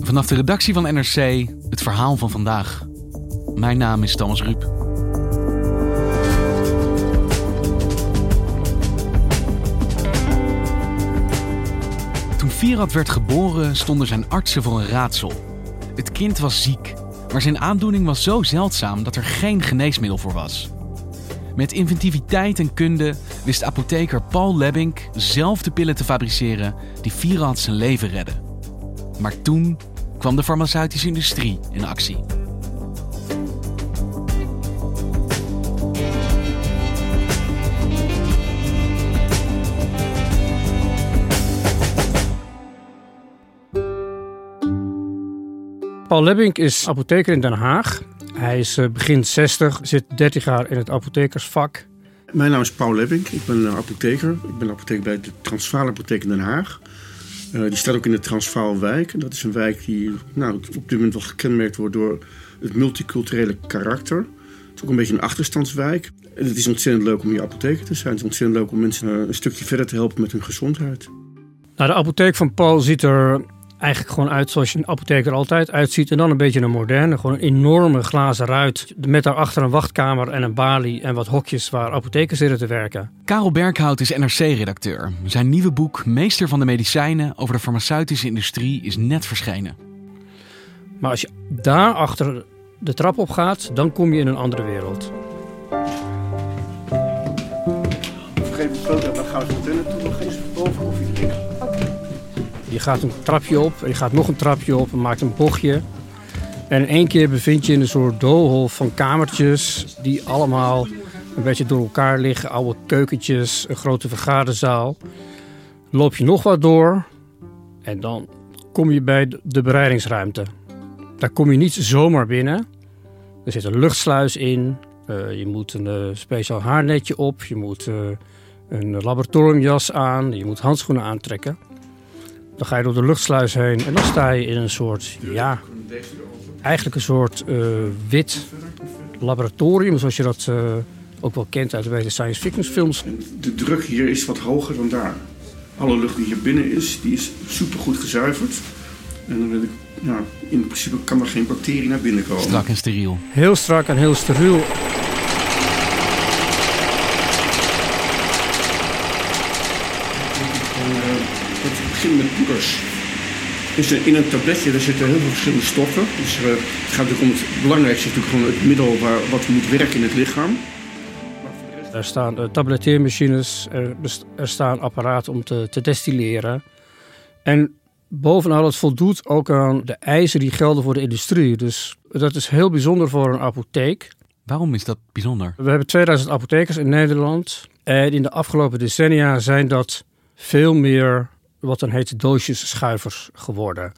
Vanaf de redactie van NRC, het verhaal van vandaag. Mijn naam is Thomas Rueb. Toen Firat werd geboren, stonden zijn artsen voor een raadsel. Het kind was ziek, maar zijn aandoening was zo zeldzaam dat er geen geneesmiddel voor was. Met inventiviteit en kunde wist apotheker Paul Lebbink zelf de pillen te fabriceren die Firat zijn leven redden. Maar toen kwam de farmaceutische industrie in actie. Paul Lebbink is apotheker in Den Haag. Hij is begin 60, zit 30 jaar in het apothekersvak. Mijn naam is Paul Lebbink, ik ben apotheker. Ik ben apotheker bij de Transvaal Apotheek in Den Haag. Die staat ook in de Transvaalwijk. Dat is een wijk die op dit moment wel gekenmerkt wordt door het multiculturele karakter. Het is ook een beetje een achterstandswijk. En het is ontzettend leuk om hier apotheker te zijn. Het is ontzettend leuk om mensen een stukje verder te helpen met hun gezondheid. Nou, de apotheek van Paul ziet er eigenlijk gewoon uit zoals je een apotheker altijd uitziet. En dan een beetje een moderne, gewoon een enorme glazen ruit. Met daarachter een wachtkamer en een balie en wat hokjes waar apothekers zitten te werken. Karel Berkhout is NRC-redacteur. Zijn nieuwe boek Meester van de Medicijnen over de farmaceutische industrie is net verschenen. Maar als je daarachter de trap op gaat, dan kom je in een andere wereld. Vergeet de foto, dan gaan we zo meteen naartoe. Nog eens boven of iets drinken. Je gaat een trapje op, je gaat nog een trapje op en maakt een bochtje. En in één keer bevind je in een soort doolhof van kamertjes die allemaal een beetje door elkaar liggen. Oude keukentjes, een grote vergaderzaal. Loop je nog wat door en dan kom je bij de bereidingsruimte. Daar kom je niet zomaar binnen. Er zit een luchtsluis in, je moet een speciaal haarnetje op, je moet een laboratoriumjas aan, je moet handschoenen aantrekken. Dan ga je door de luchtsluis heen en dan sta je in een soort, eigenlijk een soort wit laboratorium. Zoals je dat ook wel kent uit de science fiction films. De druk hier is wat hoger dan daar. Alle lucht die hier binnen is, die is supergoed gezuiverd. En dan wil ik, in principe kan er geen bacterie naar binnen komen. Strak en steriel. Heel strak en heel steriel. Met poeders. Dus in een tabletje daar zitten heel veel verschillende stoffen. Dus het gaat natuurlijk om het belangrijkste, natuurlijk gewoon het middel wat moet werken in het lichaam. Er staan tabletteermachines, er staan apparaten om te destilleren. En bovenal, het voldoet ook aan de eisen die gelden voor de industrie. Dus dat is heel bijzonder voor een apotheek. Waarom is dat bijzonder? We hebben 2000 apothekers in Nederland. En in de afgelopen decennia zijn dat veel meer wat dan heet doosjesschuivers geworden.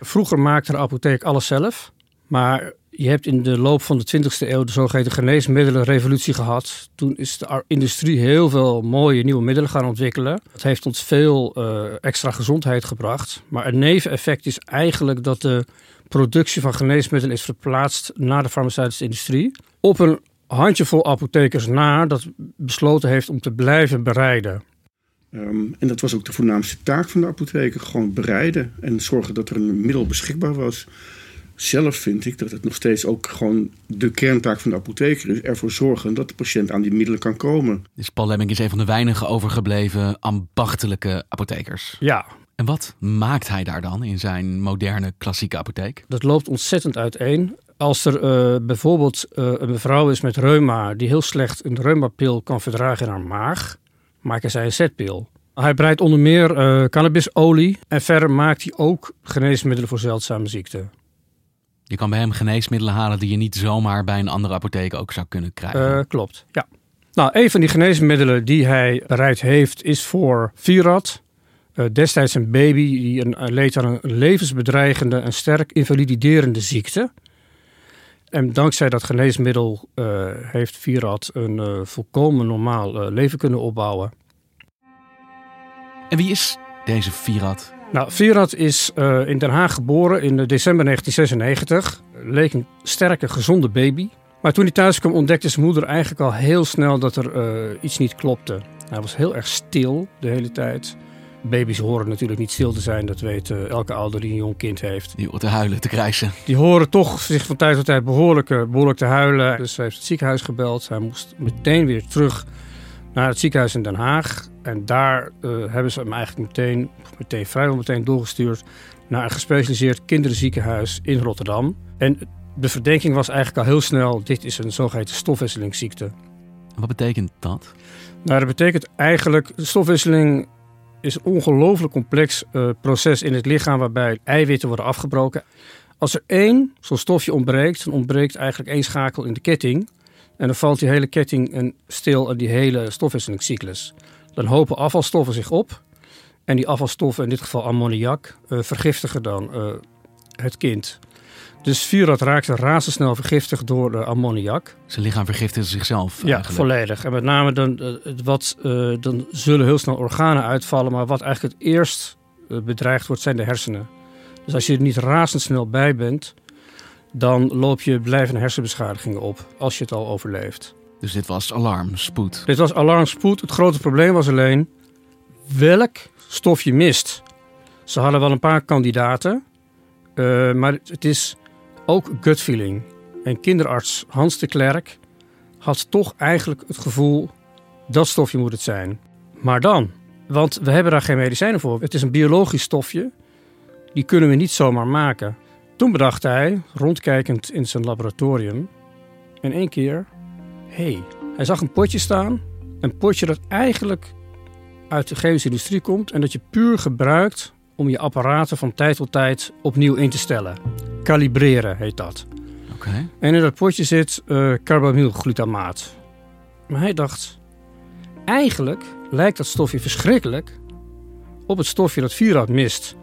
Vroeger maakte de apotheek alles zelf. Maar je hebt in de loop van de 20e eeuw de zogeheten geneesmiddelenrevolutie gehad. Toen is de industrie heel veel mooie nieuwe middelen gaan ontwikkelen. Dat heeft ons veel extra gezondheid gebracht. Maar een neveneffect is eigenlijk dat de productie van geneesmiddelen is verplaatst naar de farmaceutische industrie. Op een handjevol apothekers na dat besloten heeft om te blijven bereiden. En dat was ook de voornaamste taak van de apotheker. Gewoon bereiden en zorgen dat er een middel beschikbaar was. Zelf vind ik dat het nog steeds ook gewoon de kerntaak van de apotheker is, ervoor zorgen dat de patiënt aan die middelen kan komen. Dus Paul Lebbink is een van de weinige overgebleven ambachtelijke apothekers. Ja. En wat maakt hij daar dan in zijn moderne klassieke apotheek? Dat loopt ontzettend uiteen. Als er bijvoorbeeld een mevrouw is met reuma die heel slecht een reumapil kan verdragen in haar maag, maken zij een zetpil. Hij breidt onder meer cannabisolie en verder maakt hij ook geneesmiddelen voor zeldzame ziekten. Je kan bij hem geneesmiddelen halen die je niet zomaar bij een andere apotheek ook zou kunnen krijgen. Klopt, ja. Nou, een van die geneesmiddelen die hij bereid heeft is voor Firat. Destijds een baby die leed aan een levensbedreigende en sterk invalidiserende ziekte. En dankzij dat geneesmiddel heeft Firat een volkomen normaal leven kunnen opbouwen. En wie is deze Firat? Nou, Firat is in Den Haag geboren in december 1996. Leek een sterke, gezonde baby. Maar toen hij thuis kwam ontdekte zijn moeder eigenlijk al heel snel dat er iets niet klopte. Hij was heel erg stil de hele tijd. Baby's horen natuurlijk niet stil te zijn. Dat weet elke ouder die een jong kind heeft. Die hoort te huilen, te krijsen. Die horen toch zich van tijd tot tijd behoorlijk te huilen. Dus hij heeft het ziekenhuis gebeld. Hij moest meteen weer terug naar het ziekenhuis in Den Haag. En daar hebben ze hem eigenlijk vrijwel meteen doorgestuurd naar een gespecialiseerd kinderziekenhuis in Rotterdam. En de verdenking was eigenlijk al heel snel, dit is een zogeheten stofwisselingsziekte. Wat betekent dat? Nou, dat betekent eigenlijk, stofwisseling is een ongelooflijk complex proces in het lichaam waarbij eiwitten worden afgebroken. Als er één zo'n stofje ontbreekt, dan ontbreekt eigenlijk één schakel in de ketting. En dan valt die hele ketting stil en die hele stofwisselingscyclus. Dan hopen afvalstoffen zich op. En die afvalstoffen, in dit geval ammoniak, vergiftigen dan het kind. Dus Firat raakte razendsnel vergiftigd door de ammoniak. Zijn lichaam vergiftigde zichzelf eigenlijk. Ja, volledig. En met name dan zullen heel snel organen uitvallen. Maar wat eigenlijk het eerst bedreigd wordt, zijn de hersenen. Dus als je er niet razendsnel bij bent, dan loop je blijvende hersenbeschadigingen op als je het al overleeft. Dus dit was alarmspoed? Dit was alarmspoed. Het grote probleem was alleen welk stof je mist. Ze hadden wel een paar kandidaten, maar het is ook gut feeling. En kinderarts Hans de Klerk had toch eigenlijk het gevoel dat stofje moet het zijn. Maar dan, want we hebben daar geen medicijnen voor. Het is een biologisch stofje, die kunnen we niet zomaar maken. Toen bedacht hij, rondkijkend in zijn laboratorium, in één keer, hij zag een potje staan. Een potje dat eigenlijk uit de chemische industrie komt en dat je puur gebruikt om je apparaten van tijd tot tijd opnieuw in te stellen. Kalibreren heet dat. Okay. En in dat potje zit carbamylglutamaat. Maar hij dacht, eigenlijk lijkt dat stofje verschrikkelijk op het stofje dat Firat mist.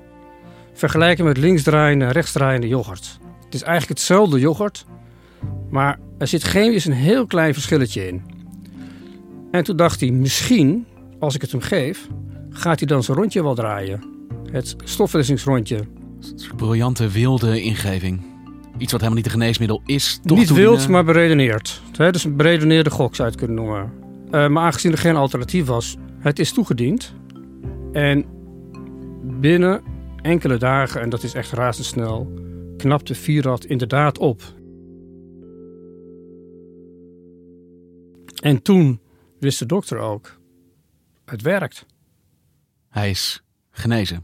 Vergelijken met linksdraaiende en rechtsdraaiende yoghurt. Het is eigenlijk hetzelfde yoghurt, maar er zit chemisch een heel klein verschilletje in. En toen dacht hij, misschien, als ik het hem geef, gaat hij dan zijn rondje wel draaien. Het stofwisselingsrondje. Een briljante, wilde ingeving. Iets wat helemaal niet een geneesmiddel is. Toch niet wild, maar beredeneerd. Dus een beredeneerde gok zou je het kunnen noemen. Maar aangezien er geen alternatief was, het is toegediend. En binnen enkele dagen, en dat is echt razendsnel, knapte Firat inderdaad op. En toen wist de dokter ook, het werkt. Hij is genezen?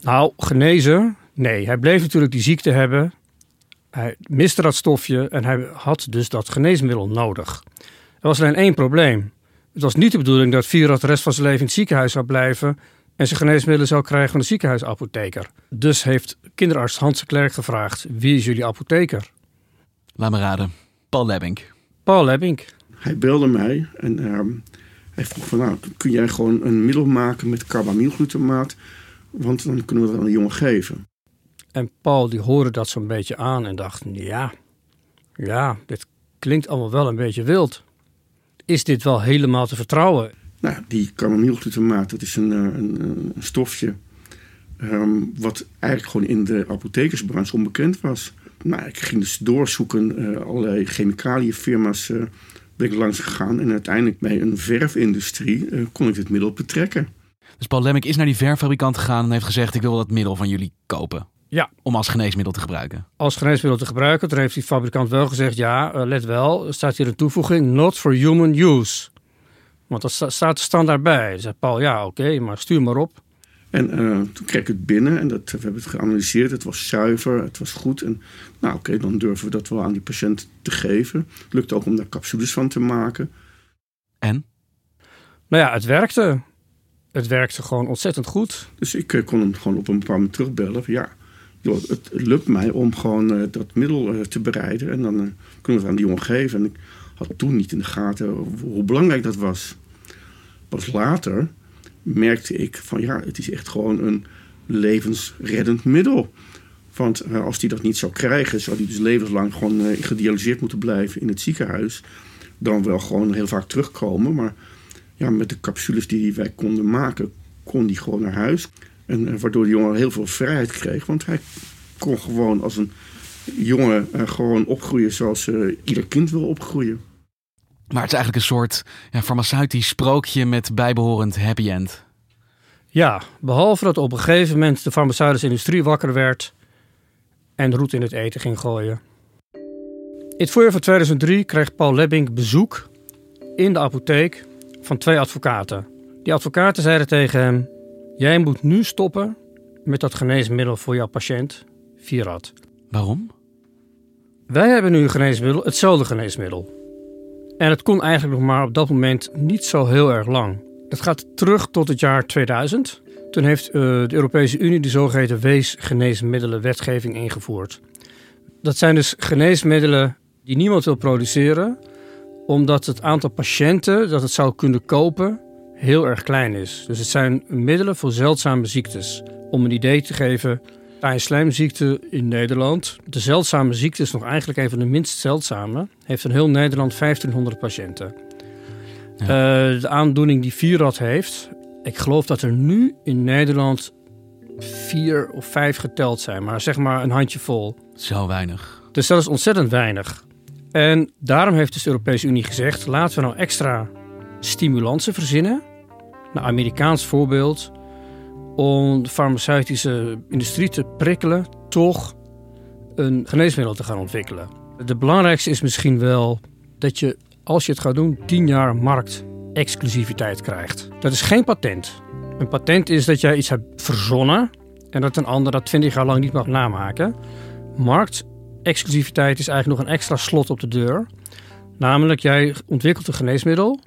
Nou, genezen? Nee, hij bleef natuurlijk die ziekte hebben. Hij miste dat stofje en hij had dus dat geneesmiddel nodig. Er was alleen één probleem. Het was niet de bedoeling dat Firat de rest van zijn leven in het ziekenhuis zou blijven en zijn geneesmiddelen zou krijgen van de ziekenhuisapotheker. Dus heeft kinderarts Hans de Klerk gevraagd, wie is jullie apotheker? Laat me raden, Paul Lebbink. Paul Lebbink. Hij belde mij en hij vroeg van, nou, kun jij gewoon een middel maken met carbamylglutamaat? Want dan kunnen we dat aan een jongen geven. En Paul die hoorde dat zo'n beetje aan en dacht, ja, dit klinkt allemaal wel een beetje wild. Is dit wel helemaal te vertrouwen? Nou, die carbamylglutamaat, dat is een stofje wat eigenlijk gewoon in de apothekersbranche onbekend was. Maar ik ging dus doorzoeken, allerlei chemicaliënfirma's ben ik langs gegaan en uiteindelijk bij een verfindustrie kon ik dit middel betrekken. Dus Paul Lebbink is naar die verffabrikant gegaan en heeft gezegd, ik wil dat middel van jullie kopen. Ja. Om als geneesmiddel te gebruiken. Als geneesmiddel te gebruiken. Toen heeft die fabrikant wel gezegd, ja, let wel, staat hier een toevoeging, not for human use. Want dat staat er standaard bij. Dan zei Paul, ja, oké, maar stuur maar op. En toen kreeg ik het binnen en we hebben het geanalyseerd. Het was zuiver, het was goed. En nou oké, dan durven we dat wel aan die patiënt te geven. Het lukte ook om daar capsules van te maken. En? Nou ja, het werkte. Het werkte gewoon ontzettend goed. Dus ik kon hem gewoon op een bepaald moment terugbellen. Ja, joh, het lukt mij om gewoon dat middel te bereiden. En dan kunnen we het aan die jongen geven. En ik had toen niet in de gaten hoe belangrijk dat was. Pas later merkte ik van ja, het is echt gewoon een levensreddend middel. Want als hij dat niet zou krijgen, zou hij dus levenslang gewoon gedialyseerd moeten blijven in het ziekenhuis. Dan wel gewoon heel vaak terugkomen. Maar ja, met de capsules die wij konden maken, kon hij gewoon naar huis. En waardoor de jongen heel veel vrijheid kreeg. Want hij kon gewoon als een jongen gewoon opgroeien zoals ieder kind wil opgroeien. Maar het is eigenlijk een soort farmaceutisch sprookje met bijbehorend happy end. Ja, behalve dat op een gegeven moment de farmaceutische industrie wakker werd en roet in het eten ging gooien. In het voorjaar van 2003 kreeg Paul Lebbink bezoek in de apotheek van twee advocaten. Die advocaten zeiden tegen hem, jij moet nu stoppen met dat geneesmiddel voor jouw patiënt, Firat. Waarom? Wij hebben nu een geneesmiddel, hetzelfde geneesmiddel. En het kon eigenlijk nog maar op dat moment niet zo heel erg lang. Het gaat terug tot het jaar 2000. Toen heeft de Europese Unie de zogeheten weesgeneesmiddelenwetgeving ingevoerd. Dat zijn dus geneesmiddelen die niemand wil produceren, omdat het aantal patiënten dat het zou kunnen kopen heel erg klein is. Dus het zijn middelen voor zeldzame ziektes. Om een idee te geven, slijmziekte in Nederland. De zeldzame ziekte is nog eigenlijk een van de minst zeldzame. Heeft in heel Nederland 1500 patiënten. Ja. De aandoening die Firat heeft, ik geloof dat er nu in Nederland 4 of 5 geteld zijn. Maar zeg maar een handjevol. Zo weinig. Dus dat is ontzettend weinig. En daarom heeft dus de Europese Unie gezegd, laten we nou extra stimulansen verzinnen. Naar Amerikaans voorbeeld, om de farmaceutische industrie te prikkelen, toch een geneesmiddel te gaan ontwikkelen. De belangrijkste is misschien wel dat je, als je het gaat doen, 10 jaar marktexclusiviteit krijgt. Dat is geen patent. Een patent is dat jij iets hebt verzonnen en dat een ander dat 20 jaar lang niet mag namaken. Marktexclusiviteit is eigenlijk nog een extra slot op de deur. Namelijk, jij ontwikkelt een geneesmiddel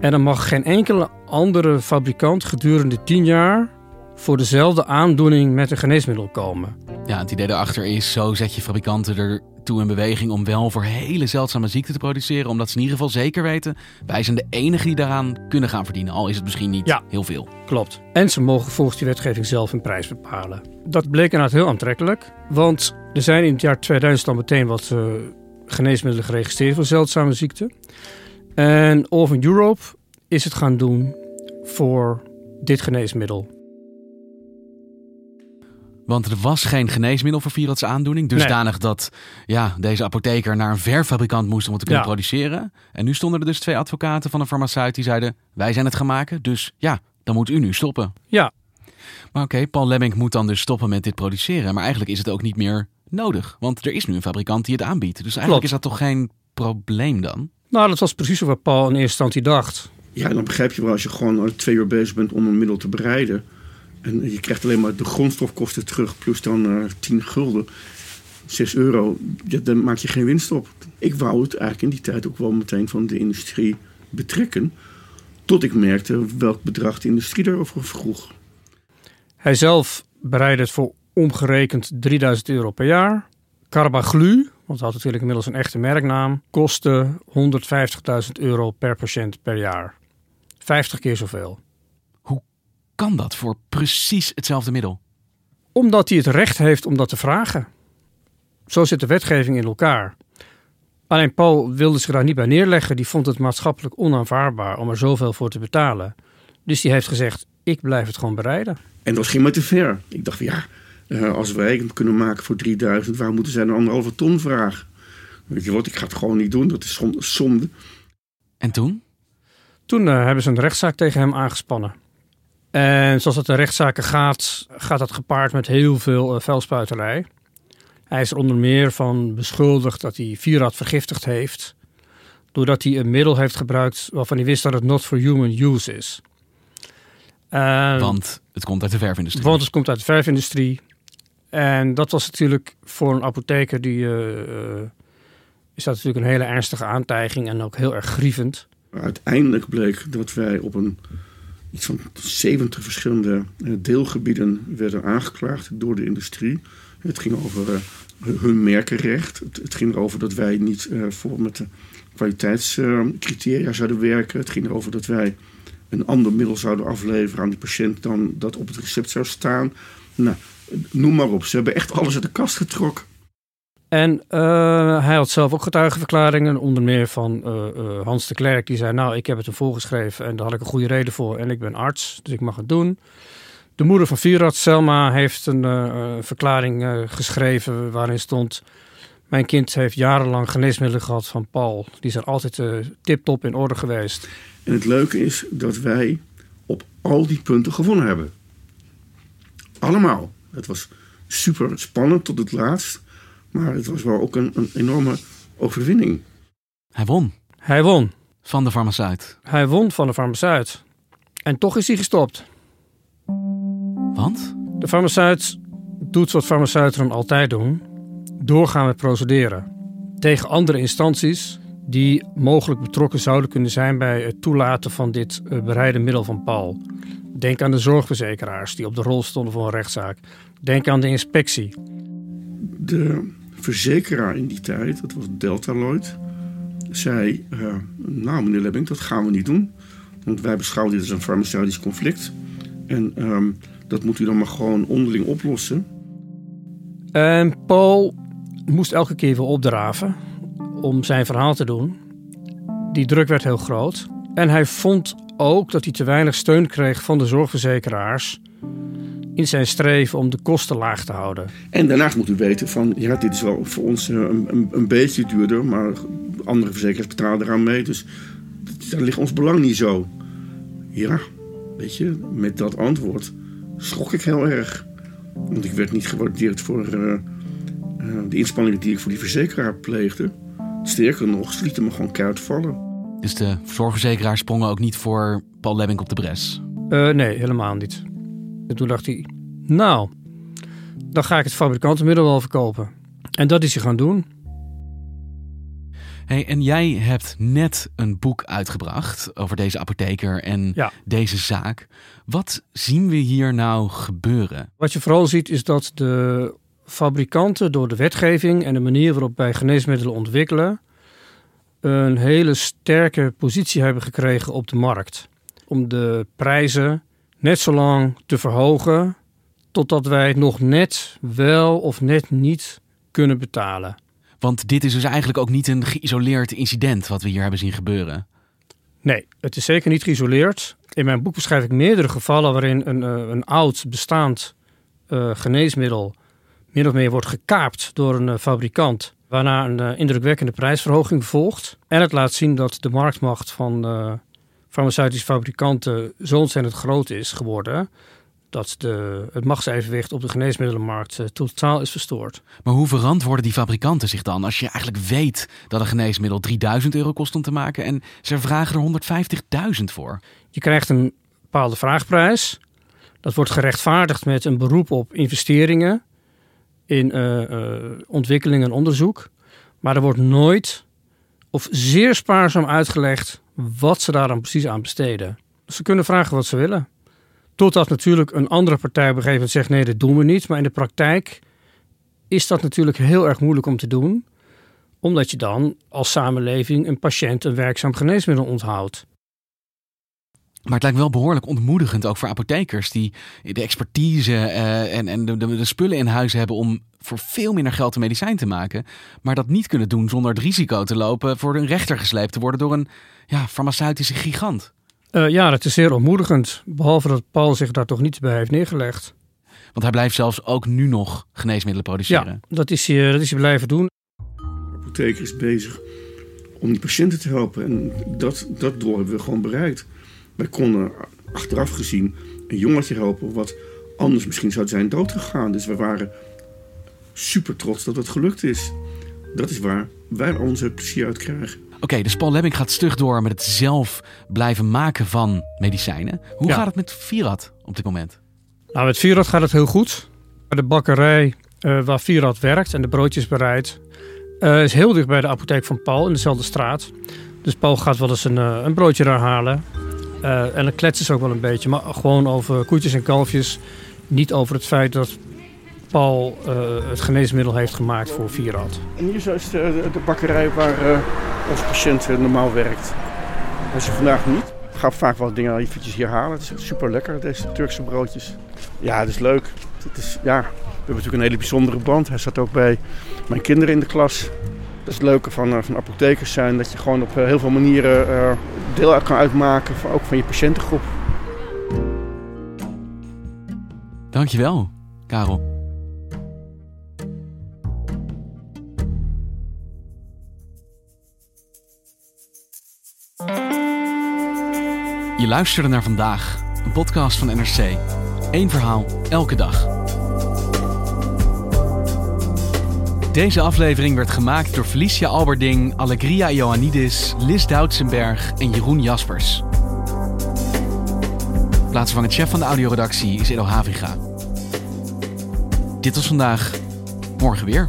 en dan mag geen enkele andere fabrikant gedurende 10 jaar voor dezelfde aandoening met een geneesmiddel komen. Ja, het idee daarachter is, zo zet je fabrikanten ertoe in beweging om wel voor hele zeldzame ziekten te produceren, omdat ze in ieder geval zeker weten, wij zijn de enige die daaraan kunnen gaan verdienen, al is het misschien niet heel veel. Klopt. En ze mogen volgens die wetgeving zelf hun prijs bepalen. Dat bleek inderdaad heel aantrekkelijk, want er zijn in het jaar 2000 al meteen wat geneesmiddelen geregistreerd voor zeldzame ziekten. En Orphan Europe is het gaan doen voor dit geneesmiddel. Want er was geen geneesmiddel voor Firats aandoening. Dusdanig dat deze apotheker naar een verfabrikant moest om het te kunnen produceren. En nu stonden er dus twee advocaten van een farmaceut die zeiden, wij zijn het gaan maken, dus ja, dan moet u nu stoppen. Ja. Maar oké, Paul Lebbink moet dan dus stoppen met dit produceren. Maar eigenlijk is het ook niet meer nodig. Want er is nu een fabrikant die het aanbiedt. Dus eigenlijk Klopt. Is dat toch geen probleem dan? Nou, dat was precies wat Paul in eerste instantie dacht. Ja, dan begrijp je wel, als je gewoon 2 uur bezig bent om een middel te bereiden en je krijgt alleen maar de grondstofkosten terug plus dan 10 gulden, 6 euro, ja, dan maak je geen winst op. Ik wou het eigenlijk in die tijd ook wel meteen van de industrie betrekken, tot ik merkte welk bedrag de industrie daarover vroeg. Hij zelf bereidde het voor omgerekend €3000 per jaar. Carbaglu, want dat had natuurlijk inmiddels een echte merknaam, kostte €150.000 per patiënt per jaar. 50 keer zoveel. Hoe kan dat voor precies hetzelfde middel? Omdat hij het recht heeft om dat te vragen. Zo zit de wetgeving in elkaar. Alleen Paul wilde zich daar niet bij neerleggen. Die vond het maatschappelijk onaanvaardbaar om er zoveel voor te betalen. Dus die heeft gezegd, ik blijf het gewoon bereiden. En dat ging me te ver. Ik dacht, als wij hem kunnen maken voor 3000, waar moeten zij een 1,5 ton vragen? Weet je wat, ik ga het gewoon niet doen, dat is zonde. En toen? Toen hebben ze een rechtszaak tegen hem aangespannen. En zoals het in rechtszaken gaat, gaat dat gepaard met heel veel vuilspuiterij. Hij is er onder meer van beschuldigd dat hij Firat vergiftigd heeft, doordat hij een middel heeft gebruikt waarvan hij wist dat het not for human use is. Want het komt uit de verfindustrie. Want het komt uit de verfindustrie. En dat was natuurlijk voor een apotheker die is dat natuurlijk een hele ernstige aantijging en ook heel erg grievend. Uiteindelijk bleek dat wij op een iets van 70 verschillende deelgebieden werden aangeklaagd door de industrie. Het ging over hun merkenrecht. Het ging erover dat wij niet voor met de kwaliteitscriteria zouden werken. Het ging erover dat wij een ander middel zouden afleveren aan de patiënt dan dat op het recept zou staan. Nou, noem maar op. Ze hebben echt alles uit de kast getrokken. En hij had zelf ook getuigenverklaringen, onder meer van Hans de Klerk. Die zei, nou, ik heb het hem voorgeschreven en daar had ik een goede reden voor. En ik ben arts, dus ik mag het doen. De moeder van Firat, Selma, heeft een verklaring geschreven waarin stond: mijn kind heeft jarenlang geneesmiddelen gehad van Paul. Die zijn altijd tip-top in orde geweest. En het leuke is dat wij op al die punten gewonnen hebben. Allemaal. Het was super spannend tot het laatst. Maar het was wel ook een enorme overwinning. Hij won. Hij won. Van de farmaceut. Hij won van de farmaceut. En toch is hij gestopt. Want? De farmaceut doet wat farmaceuten altijd doen. Doorgaan met procederen. Tegen andere instanties die mogelijk betrokken zouden kunnen zijn bij het toelaten van dit bereide middel van Paul. Denk aan de zorgverzekeraars die op de rol stonden voor een rechtszaak. Denk aan de inspectie. De verzekeraar in die tijd, dat was Delta Lloyd, zei: nou, meneer Lebbink, dat gaan we niet doen. Want wij beschouwen dit als een farmaceutisch conflict. En dat moet u dan maar gewoon onderling oplossen. En Paul moest elke keer weer opdraven om zijn verhaal te doen. Die druk werd heel groot. En hij vond ook dat hij te weinig steun kreeg van de zorgverzekeraars in zijn streven om de kosten laag te houden. En daarnaast moet u weten van, ja, dit is wel voor ons een beetje duurder, maar andere verzekeraars betalen eraan mee. Dus daar ligt ons belang niet zo. Ja, weet je, met dat antwoord schrok ik heel erg. Want ik werd niet gewaardeerd voor de inspanningen die ik voor die verzekeraar pleegde. Sterker nog, ze lieten me gewoon keihard vallen. Dus de zorgverzekeraars sprongen ook niet voor Paul Lebbink op de bres? Nee, helemaal niet. En toen dacht hij, nou, dan ga ik het fabrikantenmiddel wel verkopen. En dat is hij gaan doen. Hey, en jij hebt net een boek uitgebracht over deze apotheker en deze zaak. Wat zien we hier nou gebeuren? Wat je vooral ziet is dat de fabrikanten door de wetgeving en de manier waarop wij geneesmiddelen ontwikkelen een hele sterke positie hebben gekregen op de markt. Om de prijzen net zo lang te verhogen totdat wij het nog net wel of net niet kunnen betalen. Want dit is dus eigenlijk ook niet een geïsoleerd incident wat we hier hebben zien gebeuren. Nee, het is zeker niet geïsoleerd. In mijn boek beschrijf ik meerdere gevallen waarin een oud bestaand geneesmiddel min of meer wordt gekaapt door een fabrikant. Waarna een indrukwekkende prijsverhoging volgt. En het laat zien dat de marktmacht van farmaceutische fabrikanten zo ontzettend groot is geworden dat het machtsevenwicht op de geneesmiddelenmarkt totaal is verstoord. Maar hoe verantwoorden die fabrikanten zich dan als je eigenlijk weet dat een geneesmiddel €3.000 kost om te maken en ze vragen er €150.000 voor? Je krijgt een bepaalde vraagprijs. Dat wordt gerechtvaardigd met een beroep op investeringen in ontwikkeling en onderzoek. Maar er wordt nooit of zeer spaarzaam uitgelegd wat ze daar dan precies aan besteden. Ze kunnen vragen wat ze willen. Totdat natuurlijk een andere partij op een gegeven moment zegt, nee, dat doen we niet. Maar in de praktijk is dat natuurlijk heel erg moeilijk om te doen. Omdat je dan als samenleving een patiënt een werkzaam geneesmiddel onthoudt. Maar het lijkt wel behoorlijk ontmoedigend ook voor apothekers die de expertise en de spullen in huis hebben om voor veel minder geld een medicijn te maken, maar dat niet kunnen doen zonder het risico te lopen voor een rechter gesleept te worden door een farmaceutische gigant. Ja, dat is zeer ontmoedigend. Behalve dat Paul zich daar toch niet bij heeft neergelegd. Want hij blijft zelfs ook nu nog geneesmiddelen produceren. Ja, dat is hij blijven doen. De apotheker is bezig om die patiënten te helpen en dat doel hebben we gewoon bereikt. Wij konden achteraf gezien een jongetje helpen wat anders misschien zou zijn doodgegaan. Dus we waren super trots dat het gelukt is. Dat is waar wij onze plezier uit krijgen. Oké, dus Paul Lebbink gaat stug door met het zelf blijven maken van medicijnen. Hoe gaat het met Firat op dit moment? Nou, met Firat gaat het heel goed. De bakkerij waar Firat werkt en de broodjes bereidt, is heel dicht bij de apotheek van Paul in dezelfde straat. Dus Paul gaat wel eens een broodje daar halen. En dan kletsen ze ook wel een beetje. Maar gewoon over koetjes en kalfjes. Niet over het feit dat Paul het geneesmiddel heeft gemaakt voor Firat. En hier is de bakkerij waar onze patiënt normaal werkt. Dat is vandaag niet. Ik ga vaak wel dingen eventjes hier halen. Het is super lekker, deze Turkse broodjes. Ja, het is leuk. Het is, ja, we hebben natuurlijk een hele bijzondere band. Hij zat ook bij mijn kinderen in de klas. Dat is het leuke van apothekers zijn. Dat je gewoon op heel veel manieren deel uit kan uitmaken. Ook van je patiëntengroep. Dankjewel, Karel. Je luisterde naar Vandaag, een podcast van NRC. Eén verhaal, elke dag. Deze aflevering werd gemaakt door Felicia Alberding, Alegria Ioannidis, Liz Dautzenberg en Jeroen Jaspers. Plaatsvervangend chef van de audioredactie is Edo Haviga. Dit was Vandaag, morgen weer.